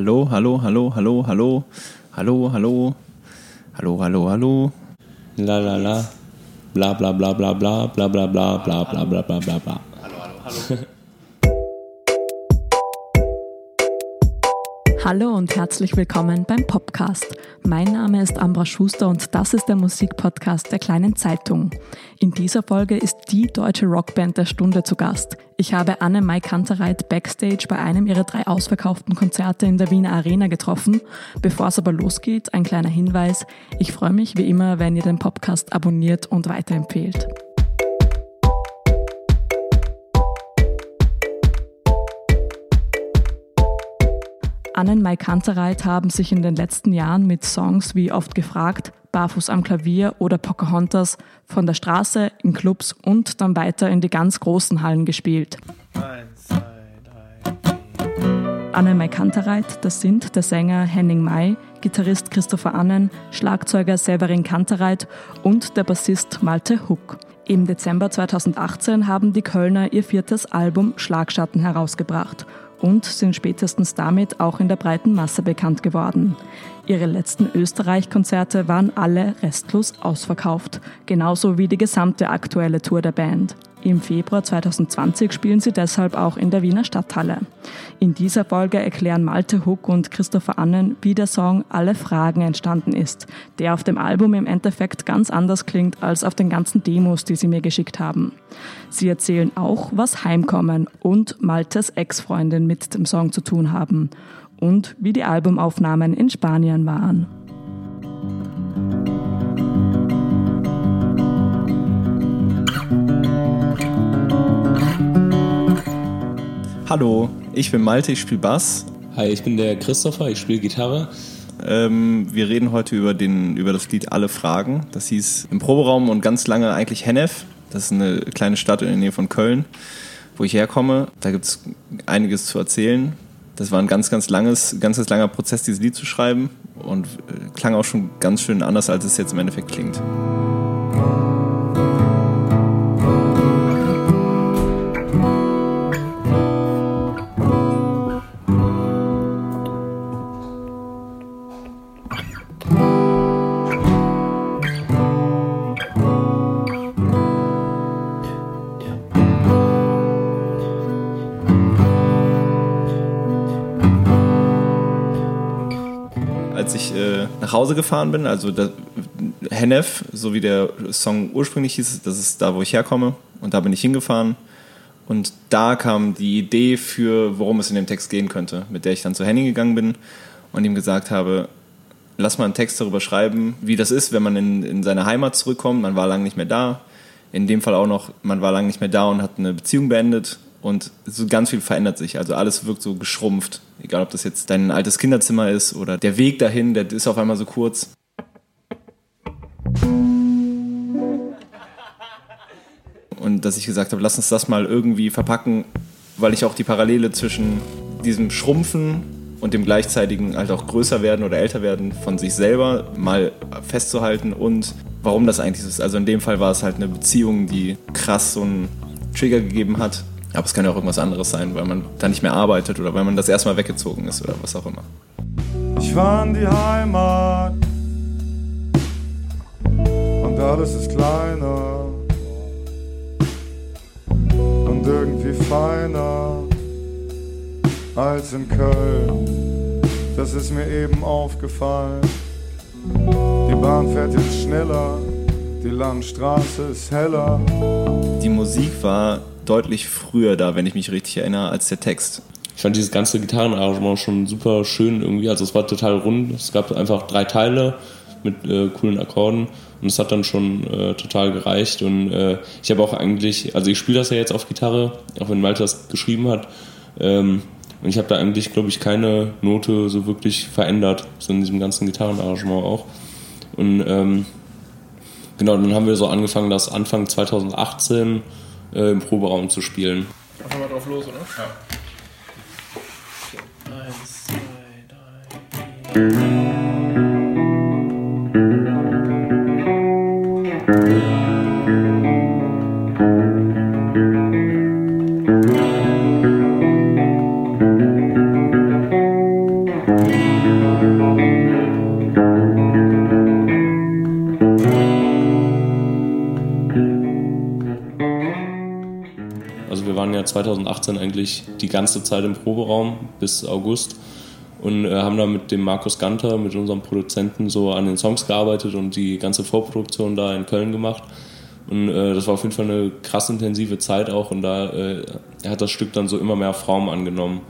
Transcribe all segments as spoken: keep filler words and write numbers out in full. Hallo, hallo, hallo, hallo, hallo, hallo, hallo, hallo, hallo, hallo. La la la. Bla bla bla bla bla bla bla bla bla bla bla bla bla bla. Hallo, hallo, hallo. Hallo und herzlich willkommen beim Podcast. Mein Name ist Ambra Schuster und das ist der Musikpodcast der Kleinen Zeitung. In dieser Folge ist die deutsche Rockband der Stunde zu Gast. Ich habe AnnenMayKantereit backstage bei einem ihrer drei ausverkauften Konzerte in der Wiener Arena getroffen. Bevor es aber losgeht, ein kleiner Hinweis. Ich freue mich wie immer, wenn ihr den Podcast abonniert und weiterempfehlt. AnnenMayKantereit haben sich in den letzten Jahren mit Songs wie Oft gefragt, Barfuß am Klavier oder Pocahontas von der Straße, in Clubs und dann weiter in die ganz großen Hallen gespielt. AnnenMayKantereit, das sind der Sänger Henning May, Gitarrist Christopher Annen, Schlagzeuger Severin Kantereit und der Bassist Malte Huck. Im Dezember zweitausendachtzehn haben die Kölner ihr viertes Album Schlagschatten herausgebracht und sind spätestens damit auch in der breiten Masse bekannt geworden. Ihre letzten Österreich-Konzerte waren alle restlos ausverkauft, genauso wie die gesamte aktuelle Tour der Band. Im Februar zweitausendzwanzig spielen sie deshalb auch in der Wiener Stadthalle. In dieser Folge erklären Malte Huck und Christopher Annen, wie der Song Alle Fragen entstanden ist, der auf dem Album im Endeffekt ganz anders klingt als auf den ganzen Demos, die sie mir geschickt haben. Sie erzählen auch, was Heimkommen und Maltes Ex-Freundin mit dem Song zu tun haben und wie die Albumaufnahmen in Spanien waren. Hallo, ich bin Malte, ich spiele Bass. Hi, ich bin der Christopher, ich spiele Gitarre. Ähm, wir reden heute über, den, über das Lied Alle Fragen. Das hieß im Proberaum und ganz lange eigentlich Hennef. Das ist eine kleine Stadt in der Nähe von Köln, wo ich herkomme. Da gibt es einiges zu erzählen. Das war ein ganz, ganz langes, ganz, ganz langer Prozess, dieses Lied zu schreiben. Und klang auch schon ganz schön anders, als es jetzt im Endeffekt klingt. Nach Hause gefahren bin, also da, Hennef, so wie der Song ursprünglich hieß, das ist da, wo ich herkomme, und da bin ich hingefahren und da kam die Idee für, worum es in dem Text gehen könnte, mit der ich dann zu Henning gegangen bin und ihm gesagt habe, lass mal einen Text darüber schreiben, wie das ist, wenn man in, in seine Heimat zurückkommt, man war lange nicht mehr da, in dem Fall auch noch, man war lange nicht mehr da und hat eine Beziehung beendet. Und so ganz viel verändert sich, also alles wirkt so geschrumpft, egal ob das jetzt dein altes Kinderzimmer ist oder der Weg dahin, der ist auf einmal so kurz. Und dass ich gesagt habe, lass uns das mal irgendwie verpacken, weil ich auch die Parallele zwischen diesem Schrumpfen und dem gleichzeitigen halt auch größer werden oder älter werden von sich selber mal festzuhalten und warum das eigentlich so ist. Also in dem Fall war es halt eine Beziehung, die krass so einen Trigger gegeben hat. Aber es kann ja auch irgendwas anderes sein, weil man da nicht mehr arbeitet oder weil man das erste Mal weggezogen ist oder was auch immer. Ich war in die Heimat und alles ist kleiner und irgendwie feiner als in Köln. Das ist mir eben aufgefallen. Die Bahn fährt jetzt schneller, die Landstraße ist heller. Die Musik war deutlich früher da, wenn ich mich richtig erinnere, als der Text. Ich fand dieses ganze Gitarrenarrangement schon super schön irgendwie, also es war total rund, es gab einfach drei Teile mit äh, coolen Akkorden und es hat dann schon äh, total gereicht und äh, ich habe auch eigentlich, also ich spiele das ja jetzt auf Gitarre, auch wenn Malte das geschrieben hat, ähm, und ich habe da eigentlich, glaube ich, keine Note so wirklich verändert, so in diesem ganzen Gitarrenarrangement auch. Und ähm, genau, dann haben wir so angefangen, dass Anfang zweitausendachtzehn im Proberaum zu spielen. Einfach mal drauf los, oder? Ja. Eins, zwei, drei, vier. seit zweitausendachtzehn eigentlich die ganze Zeit im Proberaum bis August und äh, haben da mit dem Markus Ganter, mit unserem Produzenten, so an den Songs gearbeitet und die ganze Vorproduktion da in Köln gemacht. Und äh, das war auf jeden Fall eine krass intensive Zeit auch und da äh, hat das Stück dann so immer mehr Form angenommen.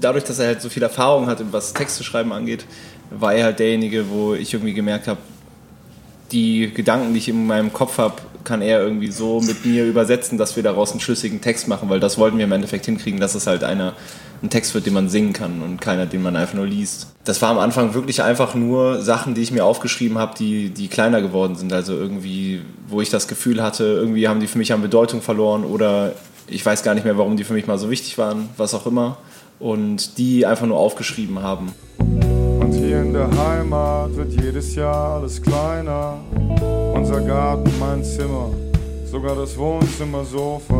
Dadurch, dass er halt so viel Erfahrung hatte, was Texte schreiben angeht, war er halt derjenige, wo ich irgendwie gemerkt habe, die Gedanken, die ich in meinem Kopf habe, kann er irgendwie so mit mir übersetzen, dass wir daraus einen schlüssigen Text machen, weil das wollten wir im Endeffekt hinkriegen, dass es halt einer ein Text wird, den man singen kann und keiner, den man einfach nur liest. Das war am Anfang wirklich einfach nur Sachen, die ich mir aufgeschrieben habe, die, die kleiner geworden sind. Also irgendwie, wo ich das Gefühl hatte, irgendwie haben die für mich an Bedeutung verloren oder ich weiß gar nicht mehr, warum die für mich mal so wichtig waren, was auch immer. Und die einfach nur aufgeschrieben haben. Und hier in der Heimat wird jedes Jahr alles kleiner. Unser Garten, mein Zimmer, sogar das Wohnzimmersofa.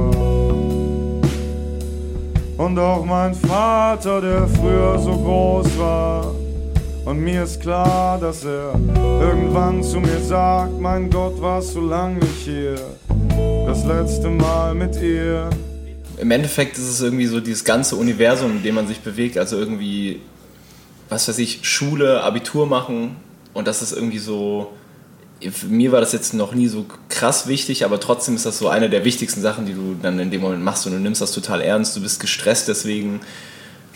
Und auch mein Vater, der früher so groß war. Und mir ist klar, dass er irgendwann zu mir sagt, mein Gott, warst du lang nicht hier, das letzte Mal mit ihr. Im Endeffekt ist es irgendwie so dieses ganze Universum, in dem man sich bewegt, also irgendwie, was weiß ich, Schule, Abitur machen und das ist irgendwie so, mir war das jetzt noch nie so krass wichtig, aber trotzdem ist das so eine der wichtigsten Sachen, die du dann in dem Moment machst und du nimmst das total ernst, du bist gestresst, deswegen,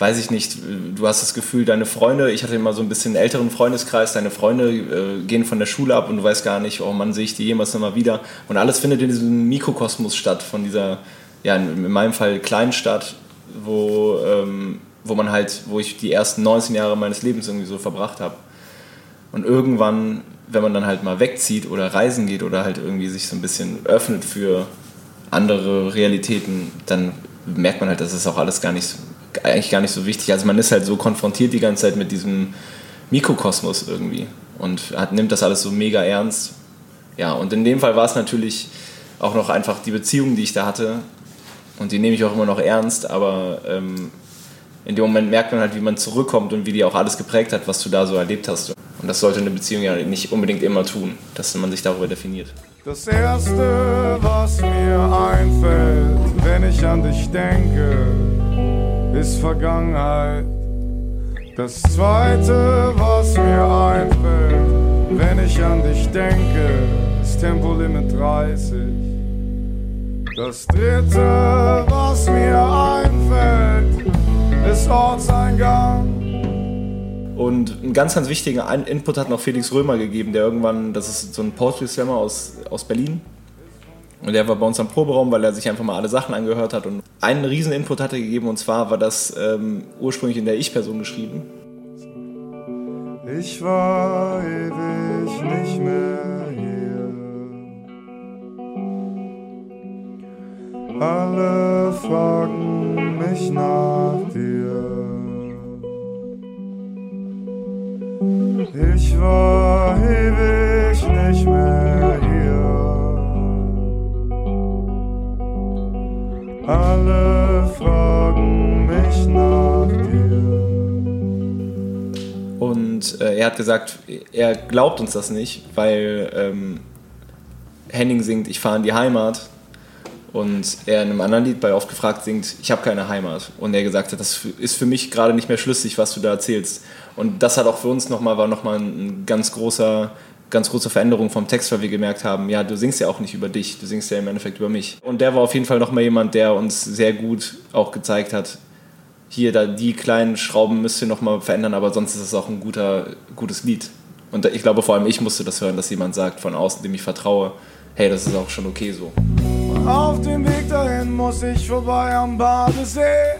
weiß ich nicht, du hast das Gefühl, deine Freunde, ich hatte immer so ein bisschen einen älteren Freundeskreis, deine Freunde äh, gehen von der Schule ab und du weißt gar nicht, oh Mann, sehe ich die jemals nochmal wieder und alles findet in diesem Mikrokosmos statt, von dieser ja, in meinem Fall Kleinstadt, wo, ähm, wo man halt, wo ich die ersten neunzehn Jahre meines Lebens irgendwie so verbracht habe. Und irgendwann, wenn man dann halt mal wegzieht oder reisen geht oder halt irgendwie sich so ein bisschen öffnet für andere Realitäten, dann merkt man halt, das ist auch alles gar nicht, eigentlich gar nicht so wichtig. Also man ist halt so konfrontiert die ganze Zeit mit diesem Mikrokosmos irgendwie und hat, nimmt das alles so mega ernst. Ja, und in dem Fall war es natürlich auch noch einfach die Beziehung, die ich da hatte. Und die nehme ich auch immer noch ernst, aber ähm, in dem Moment merkt man halt, wie man zurückkommt und wie die auch alles geprägt hat, was du da so erlebt hast. Und das sollte eine Beziehung ja nicht unbedingt immer tun, dass man sich darüber definiert. Das Erste, was mir einfällt, wenn ich an dich denke, ist Vergangenheit. Das Zweite, was mir einfällt, wenn ich an dich denke, ist Tempolimit dreißig. Das Dritte, was mir einfällt, ist Ortseingang. Und einen ganz, ganz wichtigen Input hat noch Felix Römer gegeben, der irgendwann, das ist so ein Poetry Slammer aus, aus Berlin. Und der war bei uns am Proberaum, weil er sich einfach mal alle Sachen angehört hat. Und einen riesen Input hat er gegeben, und zwar war das ähm, ursprünglich in der Ich-Person geschrieben. Ich war ewig nicht mehr hier. Alle fragen mich nach dir. Ich war ewig nicht mehr hier. Alle fragen mich nach dir. Und äh, er hat gesagt, er glaubt uns das nicht, weil ähm, Henning singt, ich fahre in die Heimat. Und er in einem anderen Lied bei Oft gefragt singt, ich habe keine Heimat. Und er gesagt hat, das ist für mich gerade nicht mehr schlüssig, was du da erzählst. Und das hat auch für uns nochmal, war nochmal eine ganz große, ganz große Veränderung vom Text, weil wir gemerkt haben, ja, du singst ja auch nicht über dich, du singst ja im Endeffekt über mich. Und der war auf jeden Fall nochmal jemand, der uns sehr gut auch gezeigt hat, hier, da die kleinen Schrauben müsst ihr nochmal verändern, aber sonst ist es auch ein guter, gutes Lied. Und ich glaube, vor allem ich musste das hören, dass jemand sagt von außen, dem ich vertraue, hey, das ist auch schon okay so. Auf dem Weg dahin muss ich vorbei am Badesee,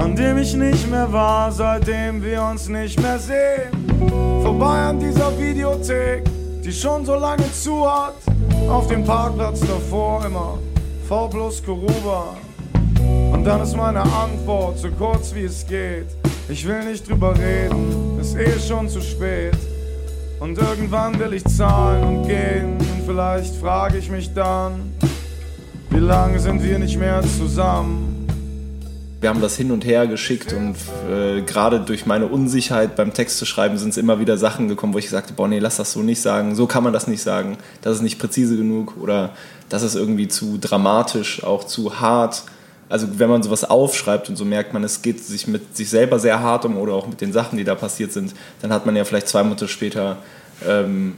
an dem ich nicht mehr war, seitdem wir uns nicht mehr sehen. Vorbei an dieser Videothek, die schon so lange zu hat, auf dem Parkplatz davor immer V plus Coruba. Und dann ist meine Antwort so kurz wie es geht. Ich will nicht drüber reden, ist eh schon zu spät. Und irgendwann will ich zahlen und gehen. Und vielleicht frage ich mich dann, wie lange sind wir nicht mehr zusammen? Wir haben das hin und her geschickt und äh, gerade durch meine Unsicherheit beim Text zu schreiben sind es immer wieder Sachen gekommen, wo ich gesagt habe, boah nee, lass das so nicht sagen, so kann man das nicht sagen, das ist nicht präzise genug oder das ist irgendwie zu dramatisch, auch zu hart. Also wenn man sowas aufschreibt und so merkt man, es geht sich mit sich selber sehr hart um oder auch mit den Sachen, die da passiert sind, dann hat man ja vielleicht zwei Monate später ähm,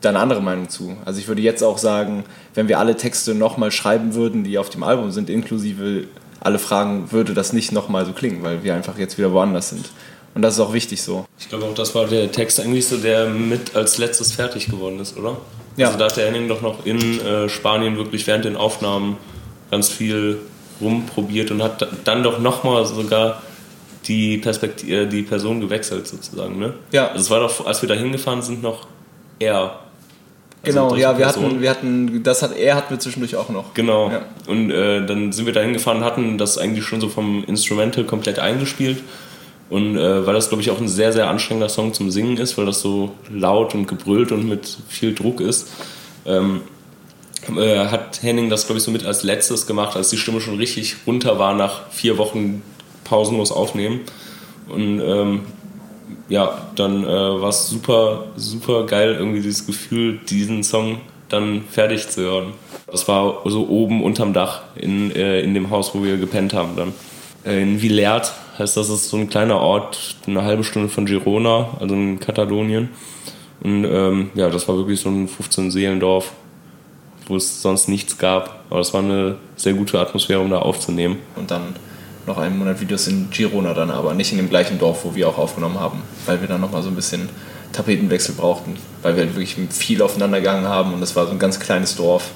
da eine andere Meinung zu. Also ich würde jetzt auch sagen, wenn wir alle Texte nochmal schreiben würden, die auf dem Album sind, inklusive Alle Fragen, würde das nicht nochmal so klingen, weil wir einfach jetzt wieder woanders sind. Und das ist auch wichtig so. Ich glaube auch, das war der Text eigentlich so, der mit als letztes fertig geworden ist, oder? Ja. Also da hat der Henning doch noch in äh, Spanien wirklich während den Aufnahmen ganz viel rumprobiert und hat dann doch nochmal sogar die Perspekt- äh, die Person gewechselt sozusagen, ne? Ja. Also es war doch, als wir da hingefahren sind, noch er. Also genau, ja, wir Person. hatten, wir hatten, das hat, er hatten wir zwischendurch auch noch. Genau, ja. Und äh, dann sind wir da hingefahren und hatten das eigentlich schon so vom Instrumental komplett eingespielt. Und äh, weil das, glaube ich, auch ein sehr, sehr anstrengender Song zum Singen ist, weil das so laut und gebrüllt und mit viel Druck ist, ähm, äh, hat Henning das, glaube ich, so mit als letztes gemacht, als die Stimme schon richtig runter war nach vier Wochen pausenlos aufnehmen. Und ähm, ja, dann äh, war es super, super geil, irgendwie dieses Gefühl, diesen Song dann fertig zu hören. Das war so oben unterm Dach in, äh, in dem Haus, wo wir gepennt haben dann. Äh, in Villert heißt das, ist so ein kleiner Ort, eine halbe Stunde von Girona, also in Katalonien. Und ähm, ja, das war wirklich so ein fünfzehn-Seelendorf, wo es sonst nichts gab. Aber es war eine sehr gute Atmosphäre, um da aufzunehmen. Und dann noch einen Monat Videos in Girona dann, aber nicht in dem gleichen Dorf, wo wir auch aufgenommen haben, weil wir dann nochmal so ein bisschen Tapetenwechsel brauchten, weil wir wirklich viel aufeinander gegangen haben und das war so ein ganz kleines Dorf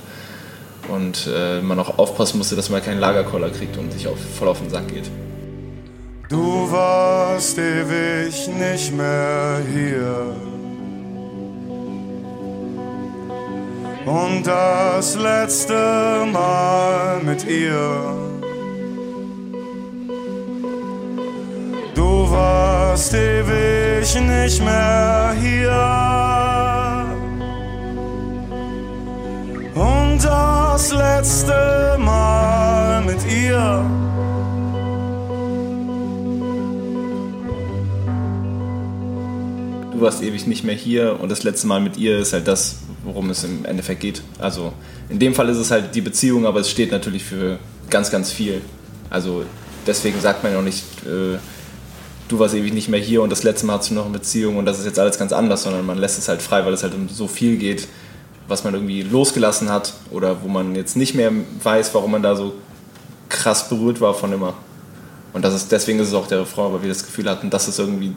und äh, man auch aufpassen musste, dass man keinen Lagerkoller kriegt und sich auch voll auf den Sack geht. Du warst ewig nicht mehr hier und das letzte Mal mit ihr. Du warst ewig nicht mehr hier und das letzte Mal mit ihr. Du warst ewig nicht mehr hier und das letzte Mal mit ihr ist halt das, worum es im Endeffekt geht. Also in dem Fall ist es halt die Beziehung, aber es steht natürlich für ganz, ganz viel. Also deswegen sagt man ja auch nicht, äh, du warst ewig nicht mehr hier und das letzte Mal hattest du noch eine Beziehung und das ist jetzt alles ganz anders, sondern man lässt es halt frei, weil es halt um so viel geht, was man irgendwie losgelassen hat oder wo man jetzt nicht mehr weiß, warum man da so krass berührt war von immer. Und das ist, deswegen ist es auch der Refrain, weil wir das Gefühl hatten, das ist irgendwie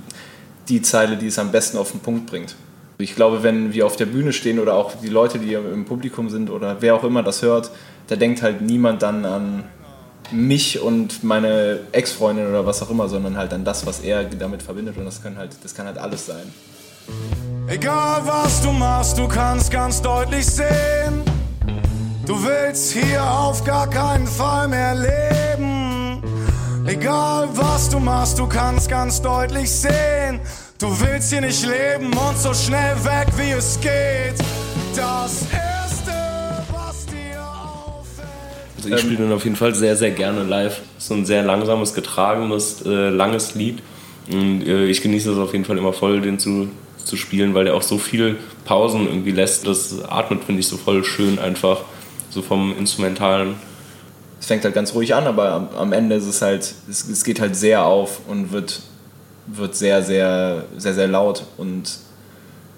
die Zeile, die es am besten auf den Punkt bringt. Ich glaube, wenn wir auf der Bühne stehen oder auch die Leute, die im Publikum sind oder wer auch immer das hört, da denkt halt niemand dann an mich und meine Ex-Freundin oder was auch immer, sondern halt an das, was er damit verbindet und das kann halt, das kann halt alles sein. Egal was du machst, du kannst ganz deutlich sehen, du willst hier auf gar keinen Fall mehr leben. Egal was du machst, du kannst ganz deutlich sehen, du willst hier nicht leben und so schnell weg wie es geht. Das Erste. Also ich spiele ihn auf jeden Fall sehr, sehr gerne live. So ein sehr langsames, getragenes, äh, langes Lied. Und äh, ich genieße es auf jeden Fall immer voll, den zu, zu spielen, weil der auch so viel Pausen irgendwie lässt. Das atmet, finde ich, so voll schön einfach, so vom Instrumentalen. Es fängt halt ganz ruhig an, aber am, am Ende ist es halt, es, es geht halt sehr auf und wird, wird sehr, sehr, sehr, sehr laut und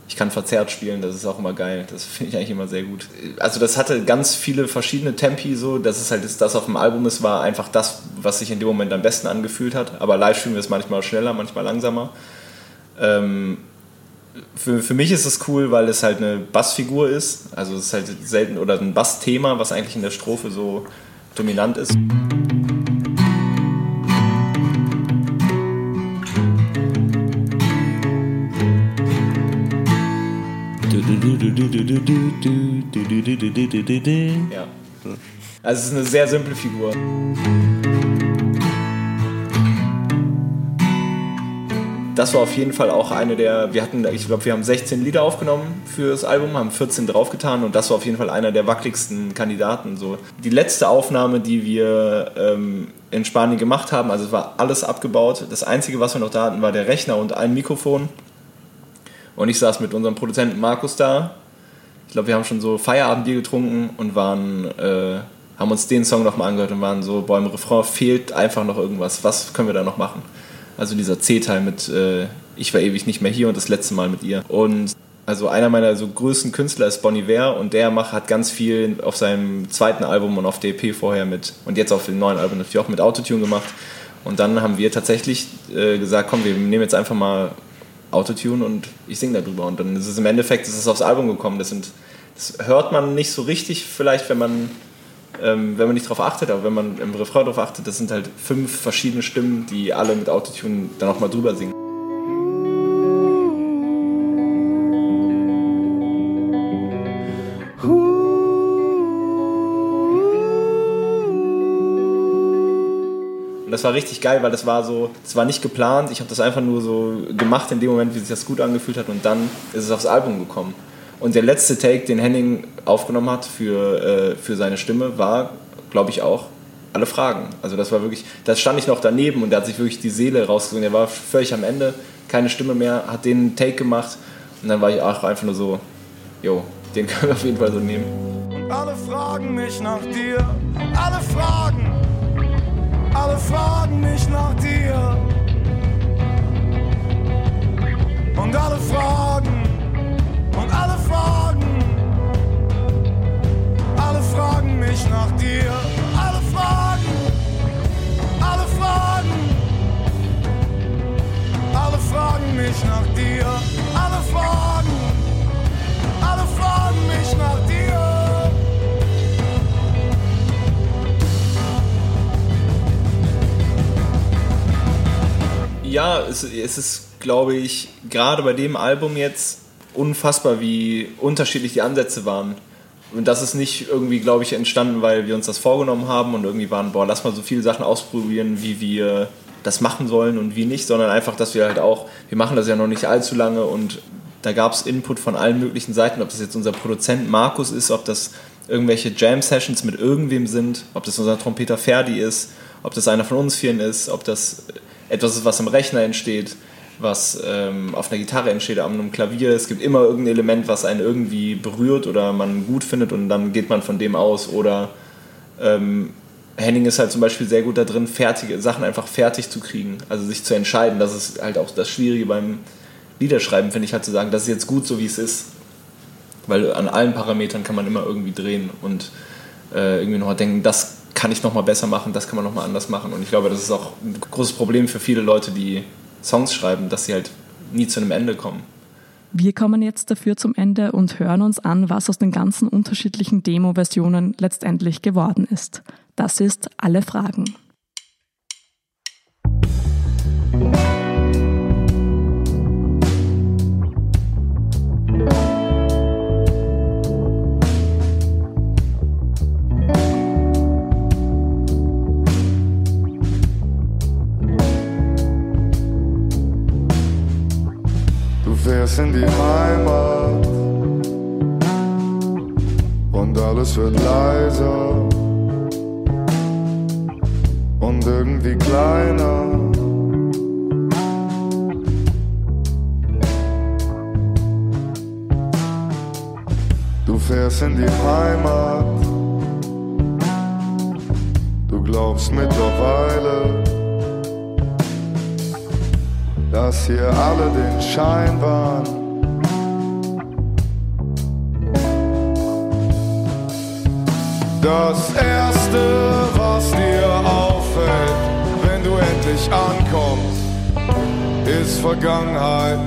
ich kann verzerrt spielen, das ist auch immer geil. Das finde ich eigentlich immer sehr gut. Also das hatte ganz viele verschiedene Tempi so, dass es halt das auf dem Album ist, war einfach das, was sich in dem Moment am besten angefühlt hat. Aber live spielen wir es manchmal schneller, manchmal langsamer. Ähm, für, für mich ist es cool, weil es halt eine Bassfigur ist. Also es ist halt selten, oder ein Bassthema, was eigentlich in der Strophe so dominant ist. Ja. Also es ist eine sehr simple Figur. das war auf jeden Fall auch eine der, wir hatten, ich glaube, wir haben sechzehn Lieder aufgenommen für das Album, haben vierzehn draufgetan und das war auf jeden Fall einer der wackeligsten Kandidaten. So. Die letzte Aufnahme, die wir ähm, in Spanien gemacht haben, also es war alles abgebaut, das Einzige, was wir noch da hatten, war der Rechner und ein Mikrofon und ich saß mit unserem Produzenten Markus da. Ich glaube, wir haben schon so Feierabendbier getrunken und waren, äh, haben uns den Song nochmal angehört und waren so, boah, im Refrain fehlt einfach noch irgendwas, was können wir da noch machen? Also dieser C-Teil mit äh, Ich war ewig nicht mehr hier und das letzte Mal mit ihr. Und also einer meiner so größten Künstler ist Bonny Ware und der macht, hat ganz viel auf seinem zweiten Album und auf der E P vorher mit und jetzt auf dem neuen Album natürlich auch mit Autotune gemacht. Und dann haben wir tatsächlich äh, gesagt, komm, wir nehmen jetzt einfach mal Autotune und ich singe darüber. Und dann ist es im Endeffekt, ist es aufs Album gekommen. Das, sind, das hört man nicht so richtig vielleicht, wenn man, Ähm, wenn man nicht drauf achtet, aber wenn man im Refrain drauf achtet, das sind halt fünf verschiedene Stimmen, die alle mit Autotune dann auch mal drüber singen. Und das war richtig geil, weil das war so, das war nicht geplant, ich habe das einfach nur so gemacht in dem Moment, wie sich das gut angefühlt hat und dann ist es aufs Album gekommen. Und der letzte Take, den Henning aufgenommen hat für, äh, für seine Stimme, war, glaube ich, auch Alle Fragen. Also das war wirklich, da stand ich noch daneben und der hat sich wirklich die Seele rausgesungen. Der war völlig am Ende, keine Stimme mehr, hat den Take gemacht und dann war ich auch einfach nur so, jo, den können wir auf jeden Fall so nehmen. Und alle fragen mich nach dir, alle fragen, alle fragen mich nach dir. Und alle fragen. Und alle fragen, alle fragen mich nach dir. Alle fragen, alle fragen, alle fragen mich nach dir. Alle fragen, alle fragen mich nach dir. Ja, es, es ist, glaube ich, gerade bei dem Album jetzt unfassbar, wie unterschiedlich die Ansätze waren. Und das ist nicht irgendwie, glaube ich, entstanden, weil wir uns das vorgenommen haben und irgendwie waren, boah, lass mal so viele Sachen ausprobieren, wie wir das machen sollen und wie nicht, sondern einfach, dass wir halt auch, wir machen das ja noch nicht allzu lange und da gab es Input von allen möglichen Seiten, ob das jetzt unser Produzent Markus ist, ob das irgendwelche Jam-Sessions mit irgendwem sind, ob das unser Trompeter Ferdi ist, ob das einer von uns vieren ist, ob das etwas ist, was im Rechner entsteht, was ähm, auf einer Gitarre entsteht, an einem Klavier. Es gibt immer irgendein Element, was einen irgendwie berührt oder man gut findet und dann geht man von dem aus. Oder ähm, Henning ist halt zum Beispiel sehr gut da drin, fertige Sachen einfach fertig zu kriegen, also sich zu entscheiden. Das ist halt auch das Schwierige beim Liederschreiben, finde ich, halt zu sagen, das ist jetzt gut, so wie es ist. Weil an allen Parametern kann man immer irgendwie drehen und äh, irgendwie nochmal denken, das kann ich nochmal besser machen, das kann man nochmal anders machen. Und ich glaube, das ist auch ein großes Problem für viele Leute, die Songs schreiben, dass sie halt nie zu einem Ende kommen. Wir kommen jetzt dafür zum Ende und hören uns an, was aus den ganzen unterschiedlichen Demo-Versionen letztendlich geworden ist. Das ist Alle Fragen. Fährst in die Heimat und alles wird leiser und irgendwie kleiner. Du fährst in die Heimat, du glaubst mittlerweile, dass hier alle den Schein wahren. Das Erste, was dir auffällt, wenn du endlich ankommst, ist Vergangenheit.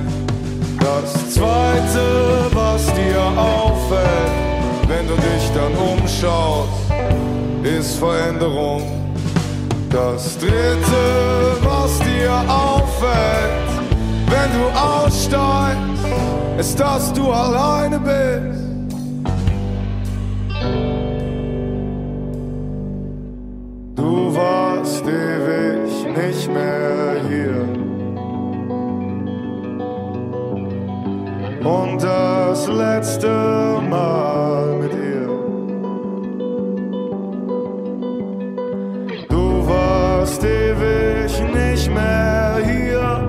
Das Zweite, was dir auffällt, wenn du dich dann umschaust, ist Veränderung. Das Dritte, was dir auffällt, wenn du aussteigst, ist, dass du alleine bist. Du warst ewig nicht mehr hier. und das letzte Mal mit ihr. Du warst ewig nicht mehr hier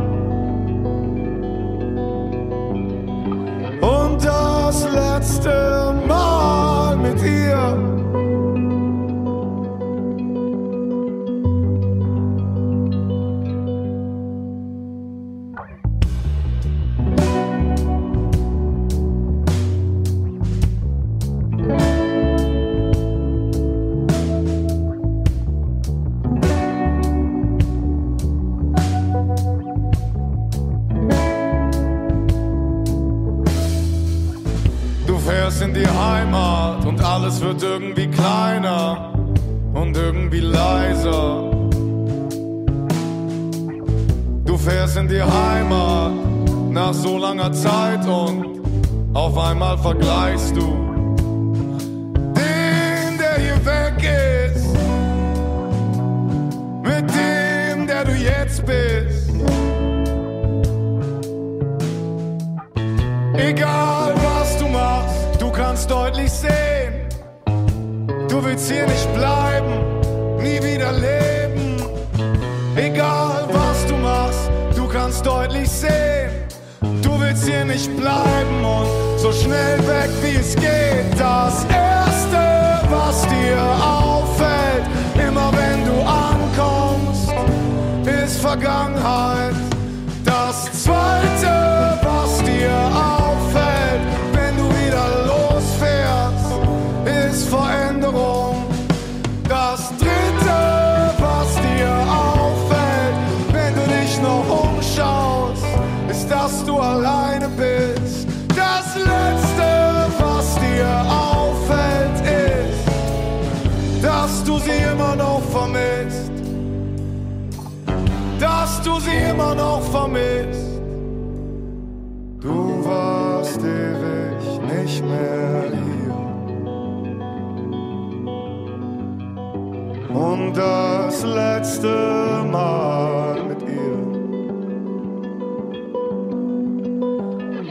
und das letzte Mal mit ihr. In die Heimat und alles wird irgendwie kleiner und irgendwie leiser. Du fährst in die Heimat nach so langer Zeit und auf einmal vergleichst du den, der hier weg ist, mit dem, der du jetzt bist. Egal was du machst, du kannst deutlich sehen, du willst hier nicht bleiben, nie wieder leben. Egal was du machst, du kannst deutlich sehen, du willst hier nicht bleiben und so schnell weg wie es geht. Das Erste, was dir auffällt, immer wenn du ankommst, ist Vergangenheit. Das Zweite, was dir auffällt, wenn du wieder Veränderung. Das Dritte, was dir auffällt, wenn du dich noch umschaust, ist, dass du alleine bist. Das Letzte, was dir auffällt, ist, dass du sie immer noch vermisst. Dass du sie immer noch vermisst. Du warst ewig nicht mehr hier und das letzte Mal mit ihr.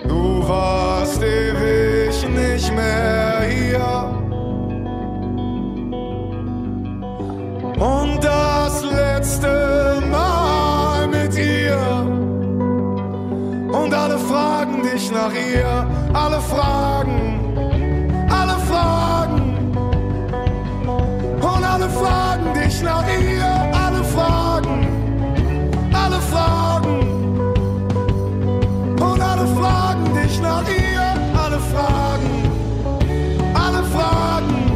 Du warst ewig nicht mehr hier und das letzte Mal mit ihr. Und alle fragen dich nach ihr, alle fragen, alle fragen. Alle fragen dich nach ihr, alle fragen, alle fragen. Und alle fragen dich nach ihr, alle fragen, alle fragen.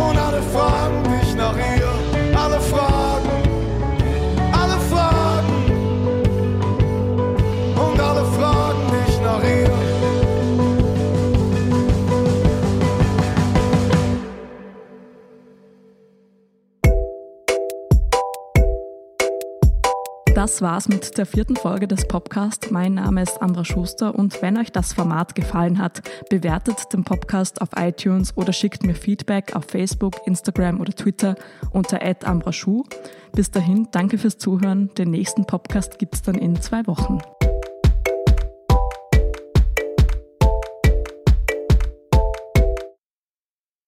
Und alle fragen dich nach ihr, alle fragen, alle fragen. Und alle fragen dich nach ihr. Das war's mit der vierten Folge des Podcasts. Mein Name ist Ambra Schuster und wenn euch das Format gefallen hat, bewertet den Podcast auf iTunes oder schickt mir Feedback auf Facebook, Instagram oder Twitter unter at ambraschuh. Bis dahin, danke fürs Zuhören. Den nächsten Podcast gibt's dann in zwei Wochen.